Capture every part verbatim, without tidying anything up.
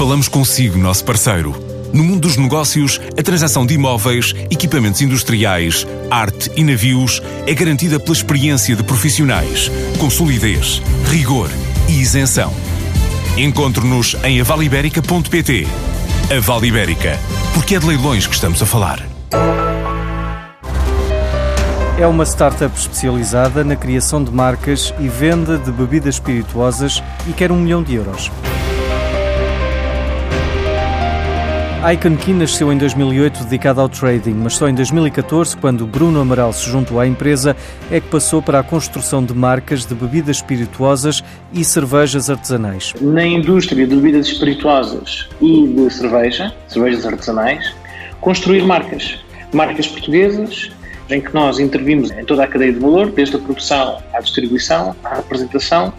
falamos consigo, nosso parceiro. No mundo dos negócios, a transação de imóveis, equipamentos industriais, arte e navios é garantida pela experiência de profissionais, com solidez, rigor e isenção. Encontre-nos em a vale ibérica ponto pt. A Vale Ibérica, porque é de leilões que estamos a falar. É uma startup especializada na criação de marcas e venda de bebidas espirituosas e quer um milhão de euros. IconKey nasceu em dois mil e oito dedicada ao trading, mas só em dois mil e catorze, quando Bruno Amaral se juntou à empresa, é que passou para a construção de marcas de bebidas espirituosas e cervejas artesanais. Na indústria de bebidas espirituosas e de cerveja, cervejas artesanais, construir marcas, marcas portuguesas, em que nós intervimos em toda a cadeia de valor, desde a produção à distribuição, à representação.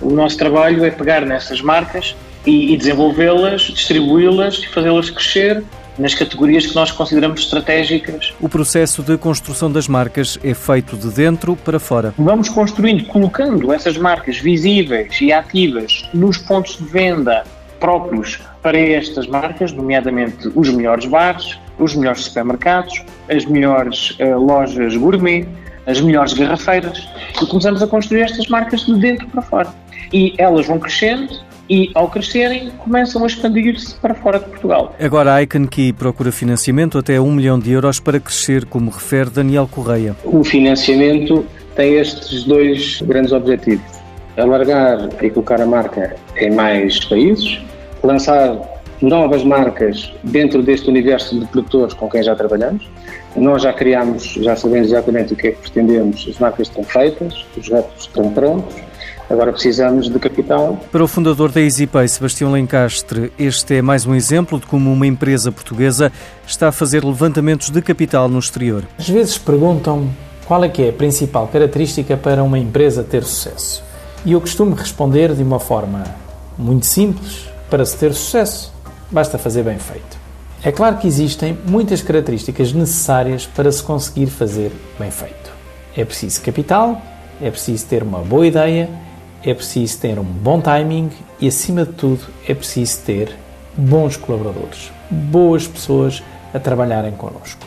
O nosso trabalho é pegar nessas marcas e desenvolvê-las, distribuí-las e fazê-las crescer nas categorias que nós consideramos estratégicas. O processo de construção das marcas é feito de dentro para fora. Vamos construindo, colocando essas marcas visíveis e ativas nos pontos de venda próprios para estas marcas, nomeadamente os melhores bares, os melhores supermercados, as melhores uh, lojas gourmet, as melhores garrafeiras, e começamos a construir estas marcas de dentro para fora. E elas vão crescendo, e ao crescerem começam a expandir-se para fora de Portugal. Agora a IconKey procura financiamento até um milhão de euros para crescer, como refere Daniel Correia. O financiamento tem estes dois grandes objetivos: alargar e colocar a marca em mais países, lançar novas marcas dentro deste universo de produtores com quem já trabalhamos. Nós já criámos, já sabemos exatamente o que é que pretendemos, as marcas estão feitas, os retos estão prontos. Agora precisamos de capital. Para o fundador da EasyPay, Sebastião Lencastre, este é mais um exemplo de como uma empresa portuguesa está a fazer levantamentos de capital no exterior. Às vezes perguntam qual é que é a principal característica para uma empresa ter sucesso. E eu costumo responder de uma forma muito simples: para se ter sucesso, basta fazer bem feito. É claro que existem muitas características necessárias para se conseguir fazer bem feito. É preciso capital, é preciso ter uma boa ideia, é preciso ter um bom timing e, acima de tudo, é preciso ter bons colaboradores, boas pessoas a trabalharem connosco.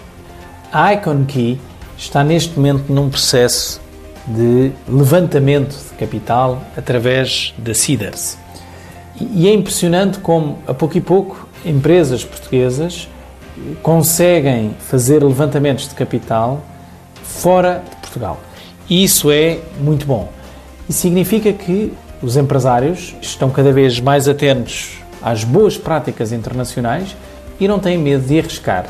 A IconKey está neste momento num processo de levantamento de capital através da Seedrs. E é impressionante como, a pouco e pouco, empresas portuguesas conseguem fazer levantamentos de capital fora de Portugal. E isso é muito bom. E significa que os empresários estão cada vez mais atentos às boas práticas internacionais e não têm medo de arriscar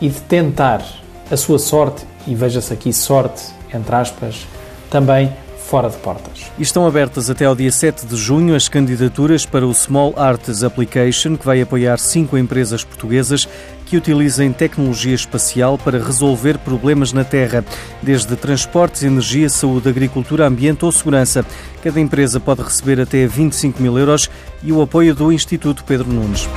e de tentar a sua sorte, e veja-se aqui sorte, entre aspas, também fora de portas. Estão abertas até ao dia sete de junho as candidaturas para o Small Sats Application, que vai apoiar cinco empresas portuguesas que utilizem tecnologia espacial para resolver problemas na Terra, desde transportes, energia, saúde, agricultura, ambiente ou segurança. Cada empresa pode receber até vinte e cinco mil euros e o apoio do Instituto Pedro Nunes.